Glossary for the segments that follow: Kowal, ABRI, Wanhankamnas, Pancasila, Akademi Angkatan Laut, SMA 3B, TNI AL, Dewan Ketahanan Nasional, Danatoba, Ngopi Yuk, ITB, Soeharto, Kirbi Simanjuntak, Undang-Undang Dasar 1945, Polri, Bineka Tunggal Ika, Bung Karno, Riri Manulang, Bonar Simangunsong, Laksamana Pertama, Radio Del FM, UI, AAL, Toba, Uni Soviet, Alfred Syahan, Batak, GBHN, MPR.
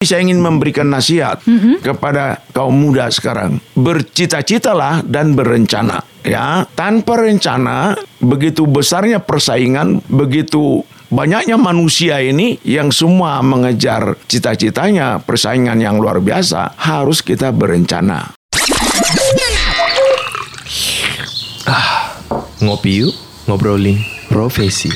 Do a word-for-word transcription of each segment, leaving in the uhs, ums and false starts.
Saya ingin memberikan nasihat mm-hmm. kepada kaum muda sekarang. Bercita-citalah dan berencana. Ya, tanpa rencana, begitu besarnya persaingan, begitu banyaknya manusia ini yang semua mengejar cita-citanya, persaingan yang luar biasa, harus kita berencana. Ah, ngopi yuk, ngobrolin profesi.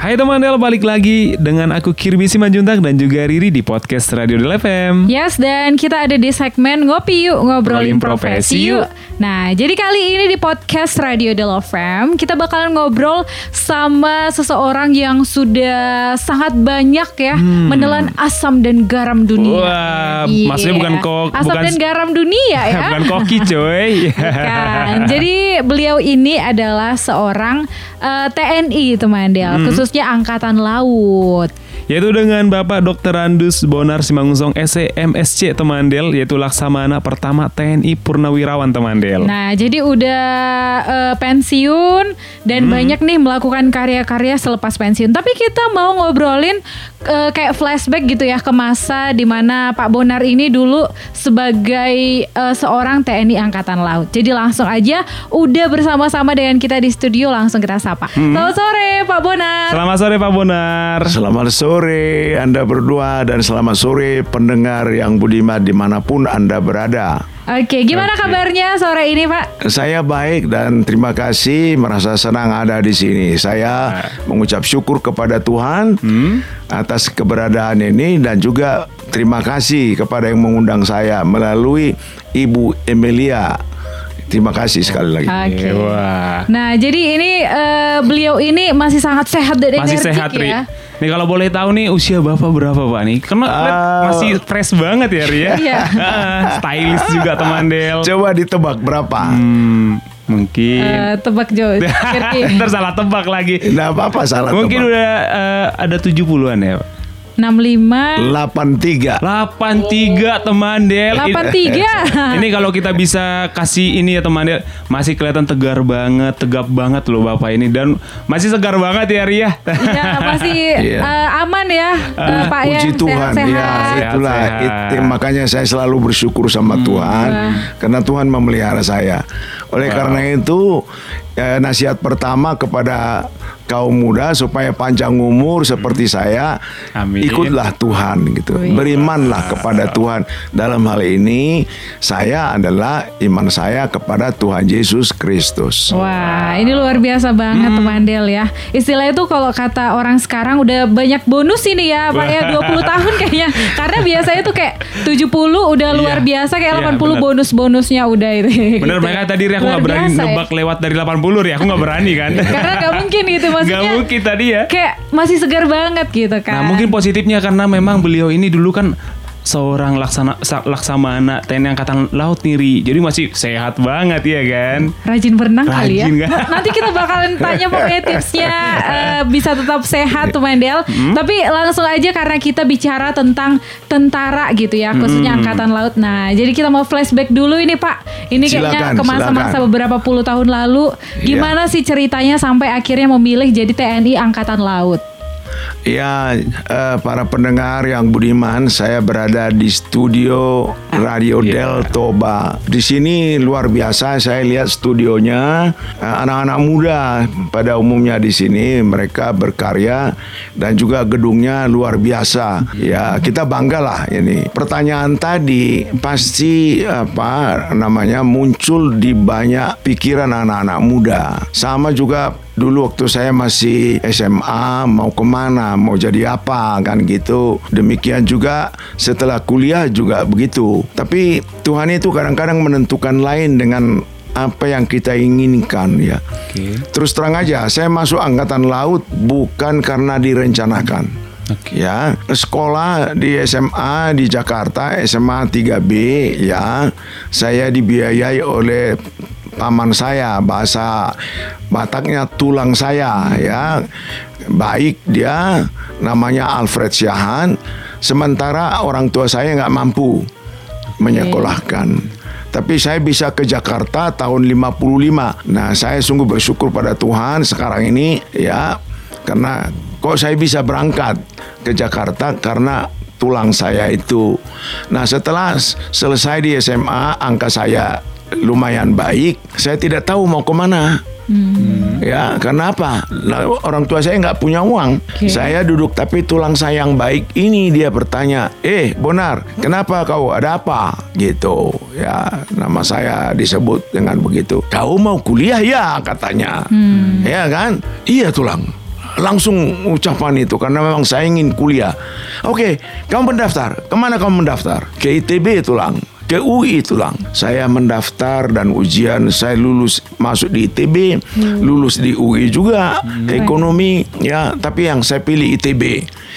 Hai teman Del, balik lagi dengan aku Kirbi Simanjuntak dan juga Riri di podcast Radio Del F M. Yes, dan kita ada di segmen Ngopi Yuk, Ngobrolin Profesi Yuk. Nah, jadi kali ini di podcast Radio Del F M, kita bakalan ngobrol sama seseorang yang sudah sangat banyak ya hmm. menelan asam dan garam dunia. Wah, yeah. maksudnya bukan kok asam bukan, dan garam dunia ya. Bukan koki coy. Bukan. Jadi beliau ini adalah seorang uh, T N I teman Del, hmm. khusus Angkatan Laut, yaitu dengan Bapak Doktor Andus Bonar Simangunsong S C M S C teman Del, yaitu Laksamana Pertama T N I Purnawirawan teman Del. Nah, jadi udah uh, pensiun dan hmm. banyak nih melakukan karya-karya selepas pensiun. Tapi kita mau ngobrolin uh, kayak flashback gitu ya ke masa di mana Pak Bonar ini dulu sebagai uh, seorang T N I Angkatan Laut. Jadi langsung aja udah bersama-sama dengan kita di studio, langsung kita sapa. Hmm. Selamat sore Pak Bonar. Selamat sore Pak Bonar. Selamat sore sore Anda berdua dan selamat sore pendengar yang budiman dimanapun Anda berada. Oke, gimana Oke. kabarnya sore ini Pak? Saya baik dan terima kasih, merasa senang ada di sini. Saya nah. mengucap syukur kepada Tuhan hmm? atas keberadaan ini dan juga terima kasih kepada yang mengundang saya melalui Ibu Emilia. Terima kasih sekali lagi. Okay. Wah. Nah, jadi ini uh, beliau ini masih sangat sehat dan energi ya. Masih sehat, Ri. Nih kalau boleh tahu nih usia Bapak berapa Pak nih? Karena uh, masih fresh banget ya, Ri ya. Iya. Stylish juga teman Del. Coba ditebak berapa? Hmm, mungkin. Uh, tebak jauh. Ntar salah tebak lagi. Enggak apa-apa salah mungkin tebak. Mungkin udah uh, ada tujuh puluhan ya, Pak. enam puluh lima delapan puluh tiga delapan puluh tiga teman Del. delapan puluh tiga Ini kalau kita bisa kasih ini ya teman Del, masih kelihatan tegar banget, tegap banget loh Bapak ini. Dan masih segar banget ya Ria. Iya, masih yeah. uh, aman ya uh, Pak ya. Puji Tuhan. Sehat-sehat. Ya, itulah itu, makanya saya selalu bersyukur sama hmm. Tuhan uh. karena Tuhan memelihara saya. Oleh wow. karena itu eh, nasihat pertama kepada kaum muda supaya panjang umur seperti saya, amin. Ikutlah Tuhan gitu, berimanlah kepada Tuhan. Dalam hal ini saya adalah iman saya kepada Tuhan Yesus Kristus. Wah, ini luar biasa banget hmm. teman Del ya. Istilahnya itu kalau kata orang sekarang udah banyak bonus ini ya Pak ya, dua puluh tahun kayaknya. Karena biasanya tuh kayak tujuh puluh udah luar yeah. biasa, kayak yeah, delapan puluh bener. Bonus-bonusnya udah itu. Bener gitu. Mereka tadi aku gak berani nebak ya? Lewat dari delapan puluh Ri, aku gak berani kan. Karena gak mungkin gitu. Maksudnya gak mungkin tadi ya. Kayak masih segar banget gitu kan. Nah mungkin positifnya karena memang beliau ini dulu kan seorang laksana, laksamana T N I Angkatan Laut Niri, jadi masih sehat banget ya kan. Rajin berenang kali ya kan? Nanti kita bakalan tanya pokoknya tipsnya uh, bisa tetap sehat tuh Mandel. hmm? Tapi langsung aja karena kita bicara tentang tentara gitu ya, khususnya hmm. Angkatan Laut. Nah jadi kita mau flashback dulu ini Pak. Ini silakan, kayaknya ke masa-masa beberapa puluh tahun lalu. Gimana ya. sih ceritanya sampai akhirnya memilih jadi T N I Angkatan Laut? Ya, eh, para pendengar yang budiman, saya berada di studio Radio Del Toba. Di sini luar biasa, saya lihat studionya eh, anak-anak muda pada umumnya di sini, mereka berkarya dan juga gedungnya luar biasa. Ya, kita banggalah ini. Pertanyaan tadi pasti apa namanya muncul di banyak pikiran anak-anak muda. Sama juga dulu waktu saya masih S M A, mau kemana, mau jadi apa, kan gitu. Demikian juga setelah kuliah juga begitu. Tapi Tuhan itu kadang-kadang menentukan lain dengan apa yang kita inginkan ya. Okay. Terus terang aja, saya masuk Angkatan Laut bukan karena direncanakan. Okay. Ya, sekolah di S M A di Jakarta, S M A tiga B ya. Saya dibiayai oleh paman saya, bahasa Bataknya tulang saya ya. Baik dia, namanya Alfred Syahan. Sementara orang tua saya nggak mampu menyekolahkan. Tapi saya bisa ke Jakarta tahun lima puluh lima. Nah, saya sungguh bersyukur pada Tuhan sekarang ini ya. Karena kok saya bisa berangkat ke Jakarta karena tulang saya itu. Nah, setelah selesai di S M A, angka saya lumayan baik. Saya tidak tahu mau kemana. Hmm. Ya, karena apa? Nah, orang tua saya nggak punya uang. Okay. Saya duduk, tapi tulang saya yang baik ini dia bertanya, eh Bonar, kenapa kau, ada apa? Gitu. Ya, nama saya disebut dengan begitu. Kau mau kuliah ya, katanya. Hmm. Ya kan? Iya, tulang. Langsung ucapan itu, karena memang saya ingin kuliah. Oke, okay, kamu mendaftar. Kemana kamu mendaftar? Ke I T B, tulang. Ke U I tulang. Saya mendaftar dan ujian saya lulus, masuk di I T B, hmm. lulus di U I juga, hmm. ekonomi ya, tapi yang saya pilih I T B.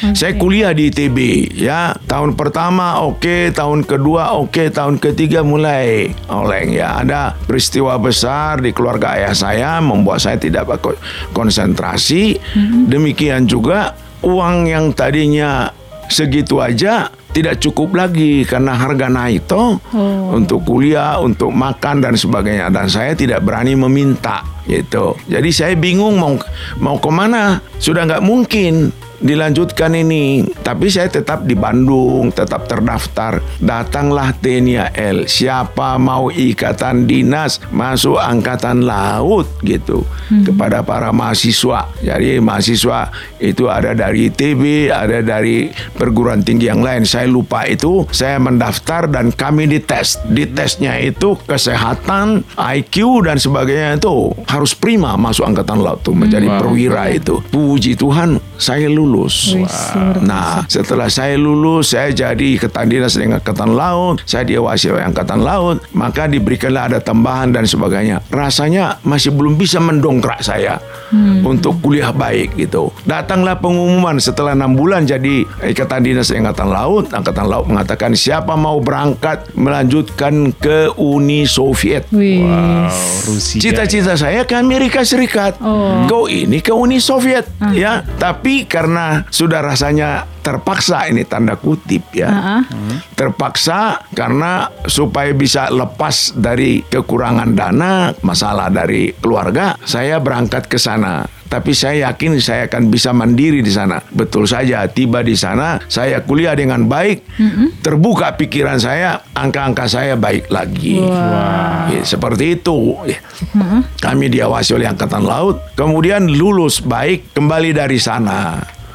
Okay. Saya kuliah di I T B ya, tahun pertama oke, okay, tahun kedua oke, okay, tahun ketiga mulai oleng ya. Ada peristiwa besar di keluarga ayah saya membuat saya tidak konsentrasi. Hmm. Demikian juga uang yang tadinya segitu aja tidak cukup lagi karena harga naik toh, oh. untuk kuliah, untuk makan dan sebagainya, dan saya tidak berani meminta gitu. Jadi saya bingung mau mau kemana, sudah nggak mungkin dilanjutkan ini. Tapi saya tetap di Bandung, tetap terdaftar. Datanglah T N I A L. Siapa mau ikatan dinas masuk angkatan laut gitu, hmm. kepada para mahasiswa. Jadi mahasiswa itu ada dari I T B, ada dari perguruan tinggi yang lain. Saya lupa itu. Saya mendaftar dan kami dites. Ditesnya itu kesehatan, I Q dan sebagainya itu harus prima masuk angkatan laut tuh, menjadi wow. perwira itu. Puji Tuhan, saya lulus. Lulus. Wow. Nah, setelah saya lulus, saya jadi Ketan Dinas dengan Angkatan Laut, saya diawasi oleh Angkatan Laut, maka diberikanlah ada tambahan dan sebagainya. Rasanya masih belum bisa mendongkrak saya hmm. untuk kuliah baik gitu. Datanglah pengumuman setelah enam bulan jadi Ketan Dinas dengan Angkatan Laut. Angkatan Laut mengatakan siapa mau berangkat melanjutkan ke Uni Soviet. Wow, Rusia. Cita-cita saya ke Amerika Serikat. Oh. Kau ini ke Uni Soviet ah. ya, tapi karena Nah, sudah rasanya terpaksa, ini tanda kutip ya, uh-uh. terpaksa karena supaya bisa lepas dari kekurangan dana, masalah dari keluarga, saya berangkat ke sana. Tapi saya yakin saya akan bisa mandiri di sana. Betul saja, tiba di sana saya kuliah dengan baik, mm-hmm. terbuka pikiran saya, angka-angka saya baik lagi. Wow. Ya, seperti itu. Mm-hmm. Kami diawasi oleh Angkatan Laut, kemudian lulus baik, kembali dari sana.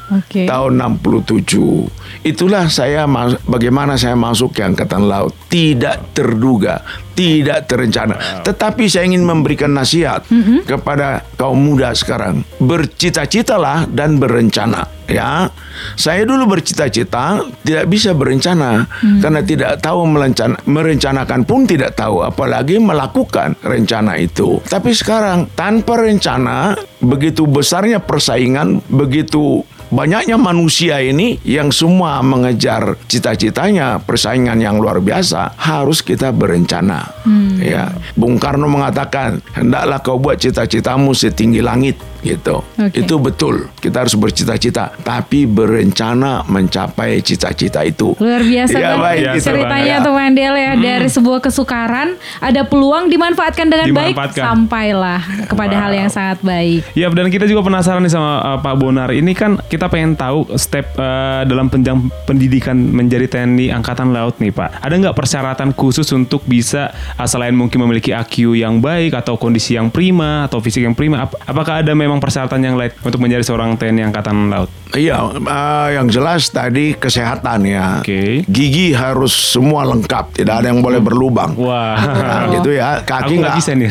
Okay. Tahun enam puluh tujuh. Itulah saya mas- bagaimana saya masuk ke Angkatan Laut. Tidak terduga, tidak terencana. Wow. Tetapi saya ingin memberikan nasihat mm-hmm. kepada kaum muda sekarang. Bercita-citalah dan berencana. Ya, saya dulu bercita-cita, tidak bisa berencana hmm. karena tidak tahu melencana, merencanakan pun tidak tahu, apalagi melakukan rencana itu. Tapi sekarang tanpa rencana, begitu besarnya persaingan, begitu banyaknya manusia ini yang semua mengejar cita-citanya, persaingan yang luar biasa, harus kita berencana. Hmm. Ya, Bung Karno mengatakan, hendaklah kau buat cita-citamu setinggi langit. Gitu. Okay. Itu betul. Kita harus bercita-cita, tapi berencana mencapai cita-cita itu. Luar biasa ya, kan ceritanya ya. Tuh Mandel ya, hmm. dari sebuah kesukaran ada peluang, dimanfaatkan dengan dimanfaatkan. baik, sampailah kepada wow. hal yang sangat baik. Ya, dan kita juga penasaran nih sama uh, Pak Bonar. Ini kan kita pengen tahu step uh, dalam penjang pendidikan menjadi T N I Angkatan Laut nih Pak. Ada nggak persyaratan khusus untuk bisa uh, selain mungkin memiliki I Q yang baik atau kondisi yang prima atau fisik yang prima? Ap- apakah ada memang persyaratan yang lain untuk menjadi seorang T N I Angkatan Laut? Iya, uh, yang jelas tadi kesehatan ya. Okay. Gigi harus semua lengkap, tidak ada yang boleh berlubang. Wah, nah, gitu ya. Kaki nggak bisa nih.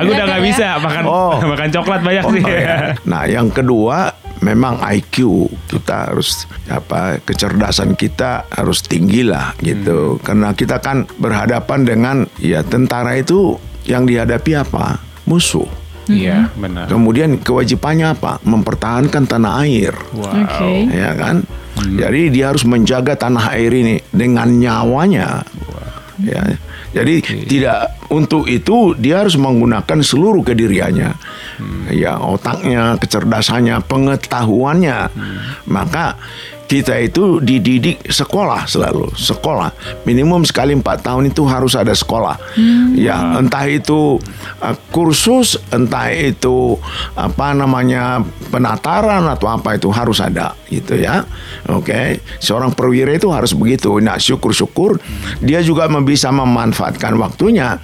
Aku udah nggak bisa makan oh. makan coklat banyak oh, sih. Oh, ya. Nah, yang kedua memang I Q kita harus apa, kecerdasan kita harus tinggi lah gitu. Hmm. Karena kita kan berhadapan dengan ya tentara itu yang dihadapi apa? Musuh. Iya, mm-hmm. benar. Kemudian kewajibannya apa? Mempertahankan tanah air. Wow. Okay. Ya kan? Mm. Jadi dia harus menjaga tanah air ini dengan nyawanya. Wow. Ya. Jadi okay. tidak, untuk itu dia harus menggunakan seluruh kediriannya. Hmm. Ya, otaknya, kecerdasannya, pengetahuannya. Hmm. Maka kita itu dididik sekolah selalu, sekolah minimum sekali empat tahun itu harus ada sekolah. Hmm. Ya, entah itu uh, kursus, entah itu apa namanya penataran atau apa itu harus ada gitu ya. Oke, okay. Seorang perwira itu harus begitu. Nah, syukur-syukur dia juga bisa memanfaatkan waktunya.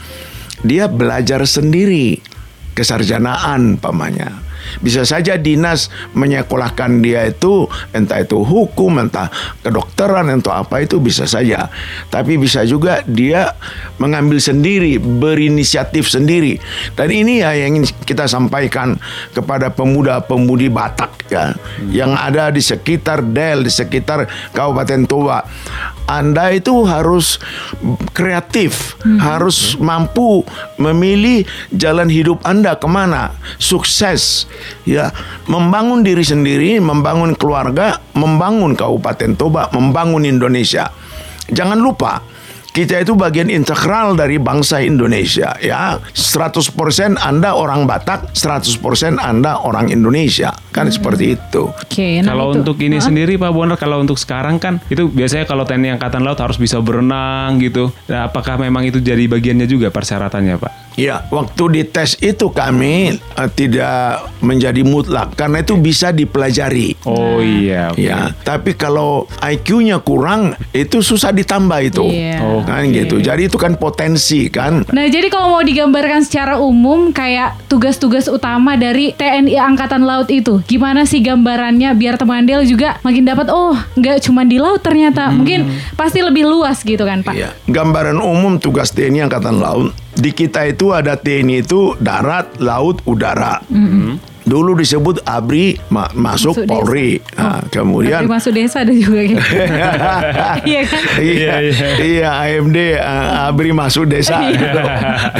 Dia belajar sendiri kesarjanaan pamannya. Bisa saja dinas menyekolahkan dia itu entah itu hukum, entah kedokteran, entah apa itu bisa saja. Tapi bisa juga dia mengambil sendiri, berinisiatif sendiri. Dan ini ya yang ingin kita sampaikan kepada pemuda-pemudi Batak ya, yang ada di sekitar Del, di sekitar Kabupaten Toba. Anda itu harus kreatif, hmm. harus mampu memilih jalan hidup Anda kemana, sukses, ya, membangun diri sendiri, membangun keluarga, membangun Kabupaten Toba, membangun Indonesia. Jangan lupa, kita itu bagian integral dari bangsa Indonesia, ya. seratus persen Anda orang Batak, seratus persen Anda orang Indonesia. Kan hmm. seperti itu. Okay, nah kalau itu. Untuk ini nah. sendiri Pak Bonar, kalau untuk sekarang kan itu biasanya kalau T N I Angkatan Laut harus bisa berenang gitu. Nah, apakah memang itu jadi bagiannya juga persyaratannya Pak? Ya, waktu dites itu kami uh, tidak menjadi mutlak karena itu bisa dipelajari. Oh iya. Okay. Ya, tapi kalau I Q-nya kurang itu susah ditambah itu. Yeah. Oh, kan okay. gitu. Jadi itu kan potensi kan. Nah, jadi kalau mau digambarkan secara umum kayak tugas-tugas utama dari T N I Angkatan Laut itu, gimana sih gambarannya biar teman Del juga makin dapat oh, nggak cuma di laut ternyata. Hmm. Mungkin pasti lebih luas gitu kan, Pak. Iya. Gambaran umum tugas T N I Angkatan Laut. Di kita itu ada T N I itu darat, laut, udara. Mm-hmm. Dulu disebut ABRI ma- masuk, masuk Polri. Nah, oh, kemudian ABRI masuk desa ada juga gitu. Iya kan? Iya, iya. Iya, A M D uh, ABRI masuk desa. Gitu.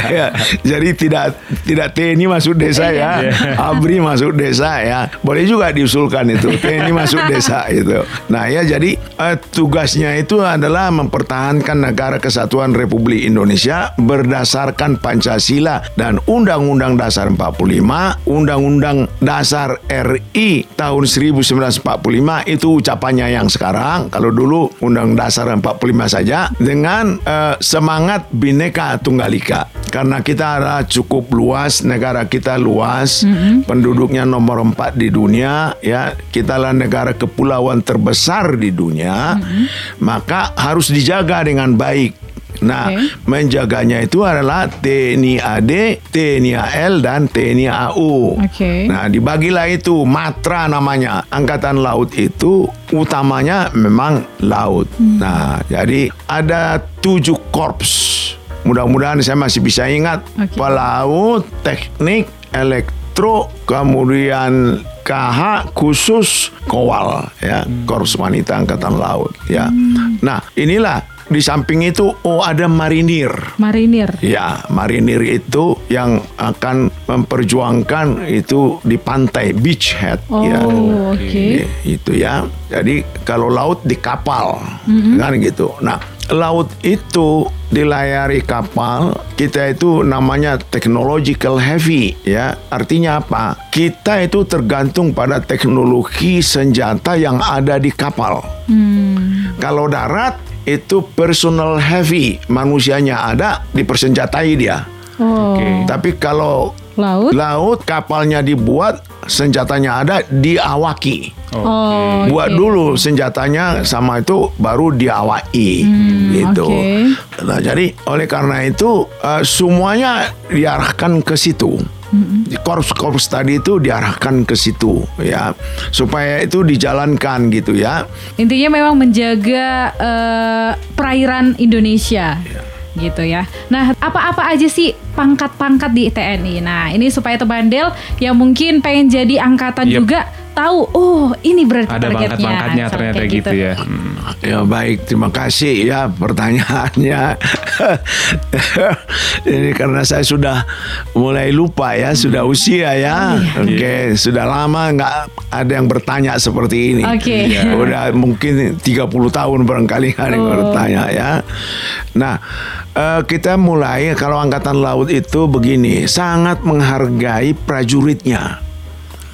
Ya, jadi tidak tidak T N I masuk desa ya. ABRI masuk desa ya. Boleh juga diusulkan itu T N I masuk desa itu. Nah, ya jadi uh, tugasnya itu adalah mempertahankan negara kesatuan Republik Indonesia berdasarkan Pancasila dan Undang-Undang Dasar empat puluh lima, Undang-Undang Dasar R I tahun seribu sembilan ratus empat puluh lima itu ucapannya yang sekarang. Kalau dulu Undang Dasar empat puluh lima saja dengan eh, semangat Bineka Tunggal Ika. Karena kita ada cukup luas, negara kita luas, mm-hmm. penduduknya nomor empat di dunia, ya kita lah negara kepulauan terbesar di dunia, mm-hmm. maka harus dijaga dengan baik. Nah, okay. menjaganya itu adalah T N I A D, T N I A L, dan T N I A U. Okay. Nah, dibagilah itu matra namanya. Angkatan Laut itu utamanya memang laut. Hmm. Nah, jadi ada tujuh korps. Mudah-mudahan saya masih bisa ingat. Okay. Pelaut, teknik, elektro, kemudian K H, khusus Kowal, ya, hmm. korps wanita Angkatan Laut. Ya, hmm. nah inilah. Di samping itu, oh ada marinir. Marinir. Ya, marinir itu yang akan memperjuangkan itu di pantai, beachhead. Oh, ya. Oke. Okay. Itu ya. Jadi kalau laut di kapal, mm-hmm. kan gitu. Nah, laut itu dilayari kapal, kita itu namanya technological heavy, ya. Artinya apa? Kita itu tergantung pada teknologi senjata yang ada di kapal. Hmm. Kalau darat itu personal heavy, manusianya ada, dipersenjatai dia. Oh. Okay. Tapi kalau laut, laut kapalnya dibuat, senjatanya ada, diawaki. Okay. Buat dulu senjatanya sama itu baru diawaki, hmm, gitu. Okay. Nah, jadi oleh karena itu uh, semuanya diarahkan ke situ. Korps-korps tadi itu diarahkan ke situ ya supaya itu dijalankan gitu ya. Intinya memang menjaga uh, perairan Indonesia. Ya. Gitu ya. Nah, apa-apa aja sih pangkat-pangkat di T N I? Nah, ini supaya teman Del yang mungkin pengen jadi angkatan yep. juga tahu, oh ini berarti ada targetnya. Ada pangkat-pangkatnya ternyata gitu, gitu ya. Hmm. Ya baik, terima kasih ya pertanyaannya. Ini karena saya sudah mulai lupa ya, sudah usia ya. Oh, iya. Oke, okay. iya. Sudah lama nggak ada yang bertanya seperti ini. Oke. Okay. Iya. Udah mungkin tiga puluh tahun barangkali ada yang oh. bertanya ya. Nah, Uh, kita mulai kalau Angkatan Laut itu begini, sangat menghargai prajuritnya.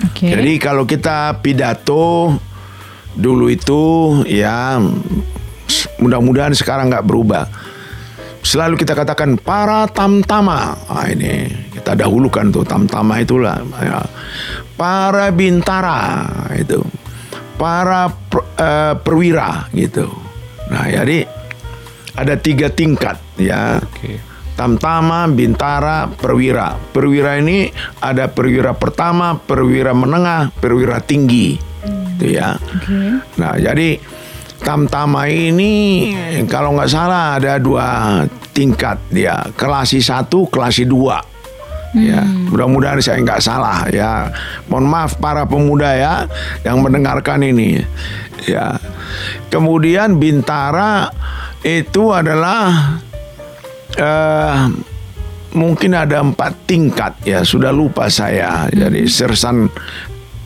Okay. Jadi kalau kita pidato dulu itu ya, mudah-mudahan sekarang nggak berubah. Selalu kita katakan para tamtama, nah, ini kita dahulukan tuh tamtama itulah, ya. Para bintara itu, para per, uh, perwira gitu. Nah jadi ada tiga tingkat ya, okay. Tamtama, bintara, perwira. Perwira ini ada perwira pertama, perwira menengah, perwira tinggi, gitu ya. Okay. Nah jadi tamtama ini kalau nggak salah ada dua tingkat ya, kelasi satu, kelasi dua. Hmm. Ya, mudah-mudahan saya nggak salah ya. Mohon maaf para pemuda ya yang mendengarkan ini. Ya, kemudian bintara itu adalah eh, mungkin ada empat tingkat ya. Sudah lupa saya. Jadi sersan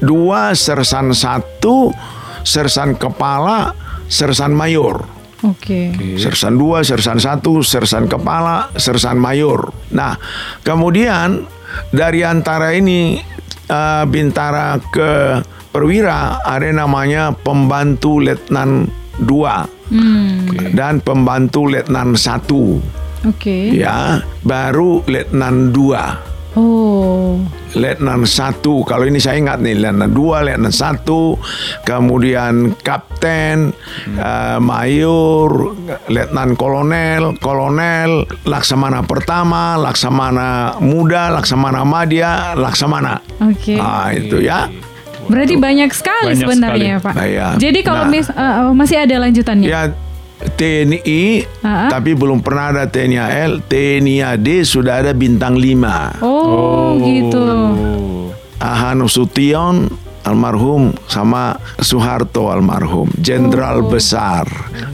dua, sersan satu, sersan kepala, sersan mayor. Oke. Okay. Sersan dua, sersan satu, sersan kepala, sersan mayor. Nah, kemudian dari antara ini uh, bintara ke perwira ada namanya pembantu letnan dua. Hmm. Okay. Dan pembantu letnan satu. Oke. Okay. Ya, baru letnan dua. Oh. Letnan satu, kalau ini saya ingat nih, letnan dua, letnan satu, kemudian kapten, hmm. uh, mayor, letnan kolonel, kolonel, laksamana pertama, laksamana muda, laksamana madya, laksamana. Oke. Okay. Nah, itu ya. Berarti banyak sekali banyak sebenarnya sekali. Pak. Nah, ya. Jadi kalau nah, mis, uh, masih ada lanjutannya. Ya. T N I, uh-huh. tapi belum pernah ada T N I A L, T N I A D sudah ada bintang lima. Oh, oh. gitu. Ahanusution almarhum sama Soeharto almarhum, jenderal oh. besar.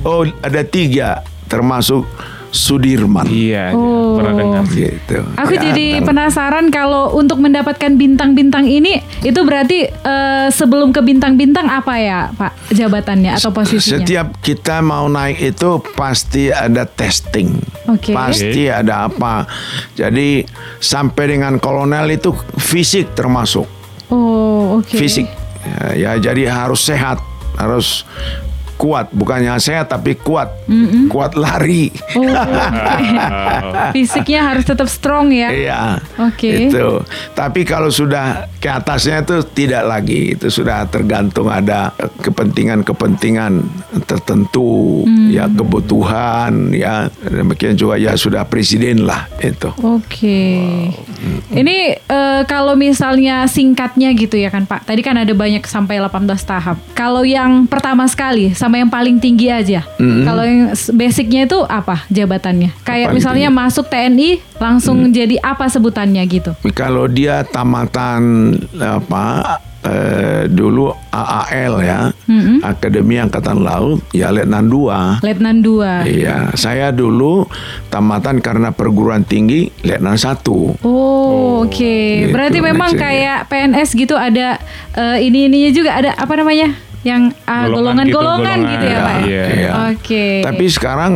Oh, ada tiga termasuk Sudirman. Iya, oh. pernah dengar gitu. Aku ya, jadi penasaran kalau untuk mendapatkan bintang-bintang ini, itu berarti uh, sebelum ke bintang-bintang apa ya, Pak, jabatannya atau posisinya? Setiap kita mau naik itu pasti ada testing. Okay. Pasti okay. ada apa. Jadi sampai dengan kolonel itu fisik termasuk. Oh, oke. Okay. Fisik. Ya, ya, jadi harus sehat, harus kuat, bukannya sehat tapi kuat, mm-hmm. kuat lari. Oh, okay. Fisiknya harus tetap strong ya. Iya. Oke. Okay. Itu. Tapi kalau sudah ke atasnya itu tidak lagi, itu sudah tergantung ada kepentingan-kepentingan tertentu, mm. ya kebutuhan, ya demikian juga ya sudah presiden lah itu. Oke. Okay. Wow. Ini uh, kalau misalnya singkatnya gitu ya kan Pak. Tadi kan ada banyak sampai delapan belas tahap. Kalau yang pertama sekali sama yang paling tinggi aja. Mm-hmm. Kalau yang basicnya itu apa jabatannya? Kayak paling misalnya tinggi. Masuk T N I langsung mm. jadi apa sebutannya gitu? Kalau dia tamatan apa eh, dulu A A L ya, mm-hmm. Akademi Angkatan Laut, ya letnan dua. Letnan dua. Iya, saya dulu tamatan karena perguruan tinggi letnan satu. Oh, oh oke. Okay. Gitu, berarti memang maksudnya kayak P N S gitu ada eh, ini ininya juga ada apa namanya? Yang uh, golongan-golongan gitu, golongan, gitu ya Pak. Iya, iya. Oke. Okay. Tapi sekarang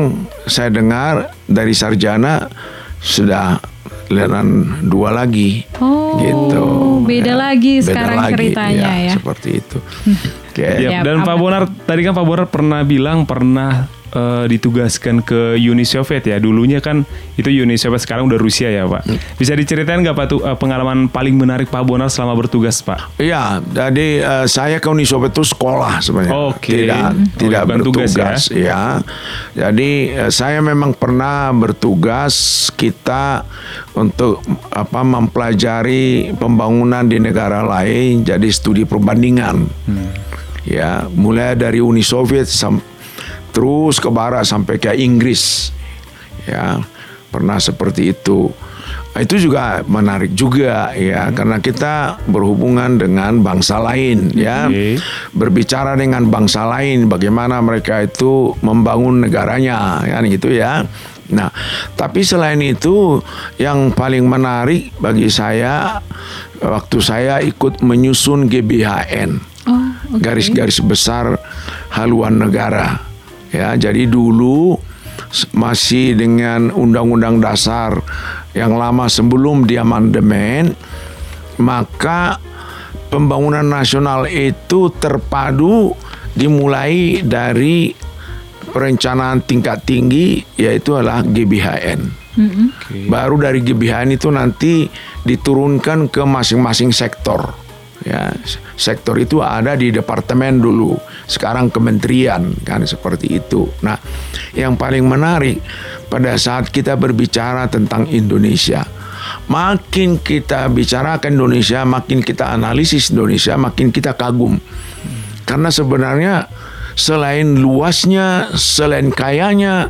saya dengar dari sarjana sudah letnan dua lagi. Oh. Gitu. Beda ya, lagi beda sekarang lagi, ceritanya ya, ya. Seperti itu. Okay. Ya, dan Pak Bonar tadi kan Pak Bonar pernah bilang pernah uh, ditugaskan ke Uni Soviet ya. Dulunya kan itu Uni Soviet, sekarang udah Rusia ya Pak. Bisa diceritain nggak Pak tuh pengalaman paling menarik Pak Bonar selama bertugas Pak? Iya, jadi uh, saya ke Uni Soviet itu sekolah sebenarnya. Okay. Tidak hmm. tidak oh, bertugas tugas, ya. ya. Jadi uh, saya memang pernah bertugas kita untuk apa mempelajari pembangunan di negara lain, jadi studi perbandingan. Hmm. Ya, mulai dari Uni Soviet sam- terus ke barat sampai ke Inggris. Ya, pernah seperti itu. Itu juga menarik juga ya, hmm. karena kita berhubungan dengan bangsa lain ya. Okay. Berbicara dengan bangsa lain bagaimana mereka itu membangun negaranya kan gitu ya. Nah, tapi selain itu yang paling menarik bagi saya waktu saya ikut menyusun G B H N. Oh, okay. Garis-garis besar haluan negara. Ya, jadi dulu masih dengan Undang-Undang Dasar yang lama sebelum diamandemen, maka pembangunan nasional itu terpadu dimulai dari perencanaan tingkat tinggi, yaitu adalah G B H N. Mm-hmm. Okay. Baru dari G B H N itu nanti diturunkan ke masing-masing sektor. Ya, sektor itu ada di departemen dulu. Sekarang kementerian kan seperti itu. Nah, yang paling menarik pada saat kita berbicara tentang Indonesia, makin kita bicarakan Indonesia, makin kita analisis Indonesia, makin kita kagum. Karena sebenarnya selain luasnya, selain kayanya,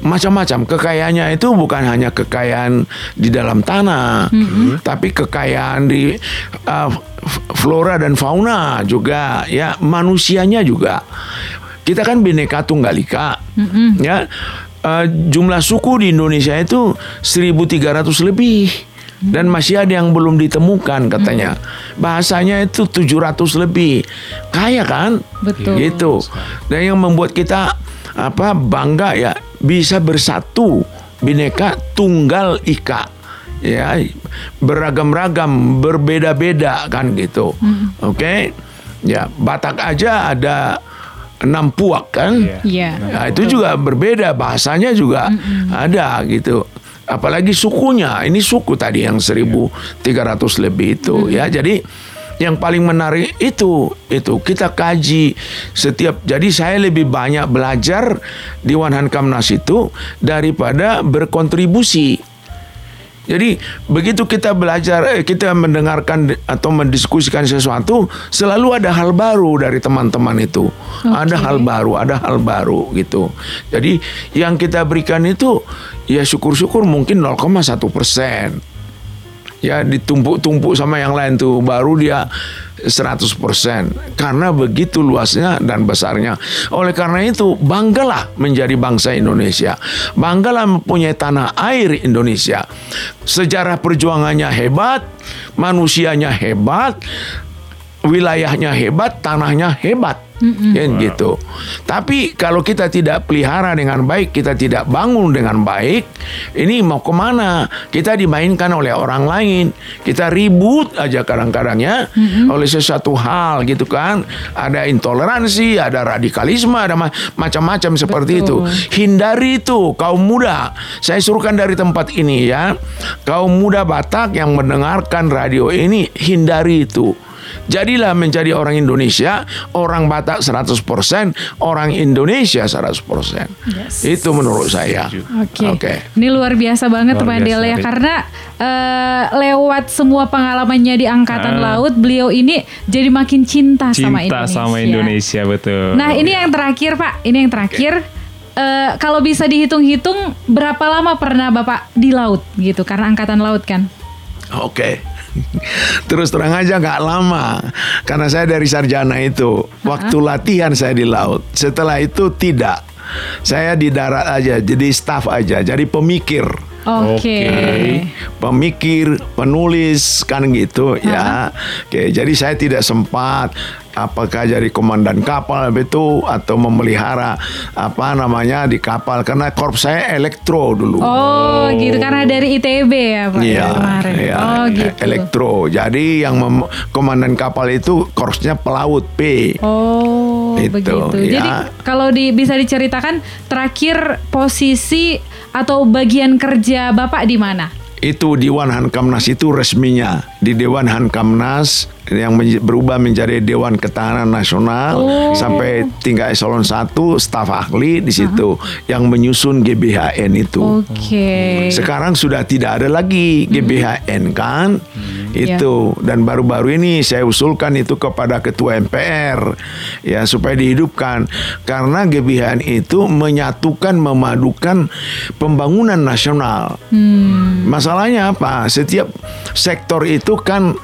macam-macam kekayaannya itu bukan hanya kekayaan di dalam tanah, mm-hmm. tapi kekayaan di uh, flora dan fauna juga, ya, manusianya juga. Kita kan Bineka Tunggal Ika, mm-hmm. ya. Uh, jumlah suku di Indonesia itu seribu tiga ratus lebih, mm-hmm. dan masih ada yang belum ditemukan katanya. Mm-hmm. Bahasanya itu tujuh ratus lebih. Kaya kan? Betul. Gitu. Dan yang membuat kita apa bangga, ya, bisa bersatu Bineka Tunggal Ika, ya, beragam-ragam, berbeda-beda kan gitu. Hmm. Oke, okay? Ya, Batak aja ada enam puak kan, yeah. Nah, itu juga berbeda bahasanya juga, mm-hmm. ada gitu. Apalagi sukunya, ini suku tadi yang seribu tiga ratus lebih itu, mm-hmm. ya. Jadi yang paling menarik itu, itu kita kaji setiap. Jadi saya lebih banyak belajar di Wanhankamnas itu daripada berkontribusi. Jadi begitu kita belajar, kita mendengarkan atau mendiskusikan sesuatu, selalu ada hal baru dari teman-teman itu. Okay. Ada hal baru, ada hal baru gitu. Jadi yang kita berikan itu, ya, syukur-syukur mungkin nol koma satu persen. Ya, ditumpuk-tumpuk sama yang lain tuh, baru dia seratus persen. Karena begitu luasnya dan besarnya. Oleh karena itu, banggalah menjadi bangsa Indonesia. Banggalah mempunyai tanah air Indonesia. Sejarah perjuangannya hebat, manusianya hebat, wilayahnya hebat, tanahnya hebat. Mm-hmm. Ya, gitu. Tapi kalau kita tidak pelihara dengan baik, kita tidak bangun dengan baik, ini mau kemana? Kita dimainkan oleh orang lain. Kita ribut aja kadang-kadang, ya, mm-hmm. oleh sesuatu hal gitu kan. Ada intoleransi, ada radikalisme, ada ma- macam-macam seperti Betul. Itu. Hindari itu, kaum muda. Saya suruhkan dari tempat ini, ya, kaum muda Batak yang mendengarkan radio ini, hindari itu. Jadilah menjadi orang Indonesia, orang Batak seratus persen, orang Indonesia seratus persen. Yes. Itu menurut saya. Oke. Okay. Okay. Ini luar biasa banget, Pak Del, ya, karena uh, lewat semua pengalamannya di Angkatan uh, Laut, beliau ini jadi makin cinta, cinta sama Indonesia. Cinta sama Indonesia, betul. Nah, ini yang terakhir, Pak. Ini yang terakhir. Okay. Uh, kalau bisa dihitung-hitung, berapa lama pernah Bapak di laut gitu? Karena Angkatan Laut kan. Oke. Okay. Terus terang aja gak lama, karena saya dari sarjana itu. Waktu uh-huh. latihan saya di laut. Setelah itu tidak. Saya di darat aja, jadi staff aja, jadi pemikir. Oke. Okay. Okay. Pemikir, penulis kan gitu, uh-huh. ya. Oke, okay, jadi saya tidak sempat apakah jadi komandan kapal itu atau memelihara apa namanya di kapal, karena korps saya elektro dulu. Oh, oh. gitu, karena dari I T B ya Pak, ya, kemarin. Ya, oh gitu. Elektro. Jadi yang mem- komandan kapal itu korpsnya pelaut P. Oh, itu, begitu. Ya. Jadi kalau di, bisa diceritakan terakhir posisi atau bagian kerja Bapak di mana? Itu di Wanhankamnas itu resminya, di Dewan Hankamnas yang menj- berubah menjadi Dewan Ketahanan Nasional, oh. sampai tingkat eselon satu, staf ahli di situ, uh-huh. yang menyusun G B H N itu. Okay. Sekarang sudah tidak ada lagi G B H N, hmm. kan? Hmm. Itu, yeah. dan baru-baru ini saya usulkan itu kepada Ketua M P R, ya, supaya dihidupkan, karena G B H N itu menyatukan, memadukan pembangunan nasional. Hmm. Masa Masalahnya apa? Setiap sektor itu kan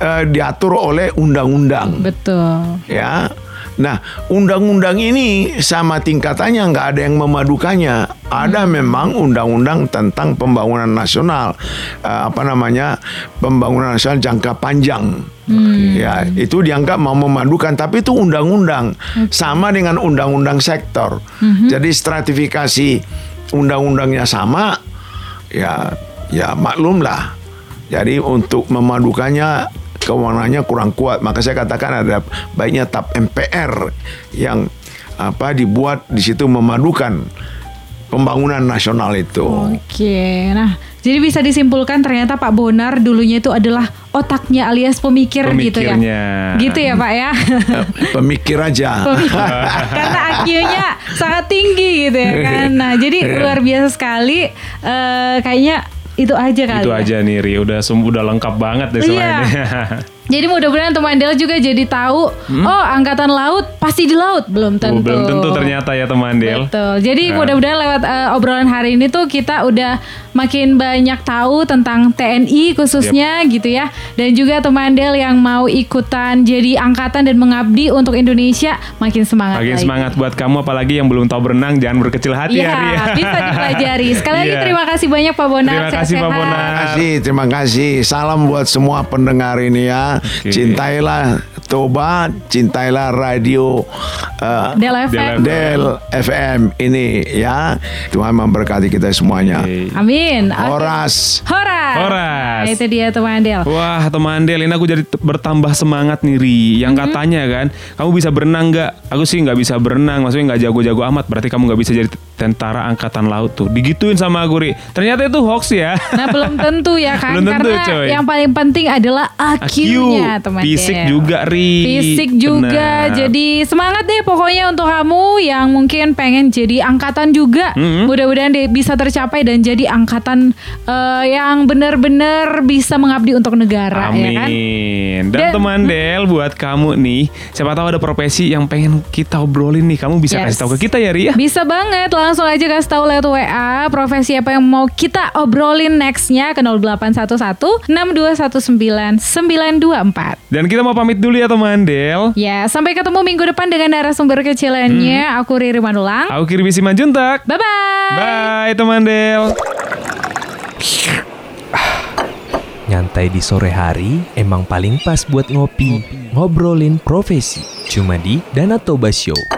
e, diatur oleh undang-undang. Betul. Ya. Nah, undang-undang ini sama tingkatannya nggak ada yang memadukannya. Ada hmm. memang undang-undang tentang pembangunan nasional, e, apa namanya, pembangunan nasional jangka panjang. Hmm. Ya, itu dianggap mau memadukan, tapi itu undang-undang, okay. sama dengan undang-undang sektor. Hmm. Jadi stratifikasi undang-undangnya sama, ya. Ya maklumlah. Jadi untuk memadukannya kewenangannya kurang kuat. Maka saya katakan ada baiknya tap M P R yang apa dibuat di situ memadukan pembangunan nasional itu. Oke, nah jadi bisa disimpulkan ternyata Pak Bonar dulunya itu adalah otaknya alias pemikir gitu ya. Gitu ya Pak ya. Pemikir aja. Pemikir. Karena I Q-nya sangat tinggi gitu ya kan. Nah jadi luar biasa sekali. Uh, kayaknya itu aja kali. Itu ya? Aja nih Ri, udah udah lengkap banget deh semuanya. Iya. Jadi mudah-mudahan teman Del juga jadi tahu, hmm? oh angkatan laut pasti di laut. Belum tentu. Oh, belum tentu ternyata ya teman Del. Betul. Jadi nah. mudah-mudahan lewat uh, obrolan hari ini tuh kita udah makin banyak tahu tentang T N I khususnya yep. gitu ya. Dan juga teman Del yang mau ikutan jadi angkatan dan mengabdi untuk Indonesia makin semangat. Makin lagi. semangat buat kamu, apalagi yang belum tahu berenang jangan berkecil hati ya. Iya, bisa dipelajari. Sekali lagi yeah. terima kasih banyak Pak Bonar. Terima kasih Pak Bonar. Terima kasih, terima kasih. Salam buat semua pendengar ini ya. Okay. Cintailah Toba, cintailah radio uh, Del F M. Del F M ini ya. Tuhan memberkati kita semuanya. Okay. Amin. Horas. Okay. Horas. Horas. Nah, itu dia teman Del. Wah, teman Del, ini aku jadi bertambah semangat nih Ri. Yang mm-hmm. katanya kan, kamu bisa berenang enggak? Aku sih enggak bisa berenang, maksudnya enggak jago-jago amat. Berarti kamu enggak bisa jadi tentara angkatan laut tuh. Digituin sama aku Ri. Ternyata itu hoax ya. Nah, belum tentu ya kan. Belum tentu, karena coy. Yang paling penting adalah I Q-nya, teman Del. Fisik juga Ri. Fisik juga. Bener. Jadi semangat deh pokoknya untuk kamu yang mungkin pengen jadi angkatan juga. Mm-hmm. Mudah-mudahan deh bisa tercapai dan jadi angkatan uh, yang benar-benar bisa mengabdi untuk negara. Amin. Ya kan? Dan, Dan teman hmm. Del, buat kamu nih, siapa tahu ada profesi yang pengen kita obrolin nih, kamu bisa yes. kasih tahu ke kita ya Ria. Bisa banget, langsung aja kasih tahu lewat W A profesi apa yang mau kita obrolin nextnya ke nol delapan satu satu enam dua satu sembilan sembilan dua empat. Dan kita mau pamit dulu ya teman Del. Ya, sampai ketemu minggu depan dengan narasumber kecilannya. hmm. Aku Riri Manulang. Aku Kirbi Simanjuntak. Bye-bye. Bye teman Del. Nyantai di sore hari emang paling pas buat ngopi, ngobrolin profesi, cuma di Danatoba Show.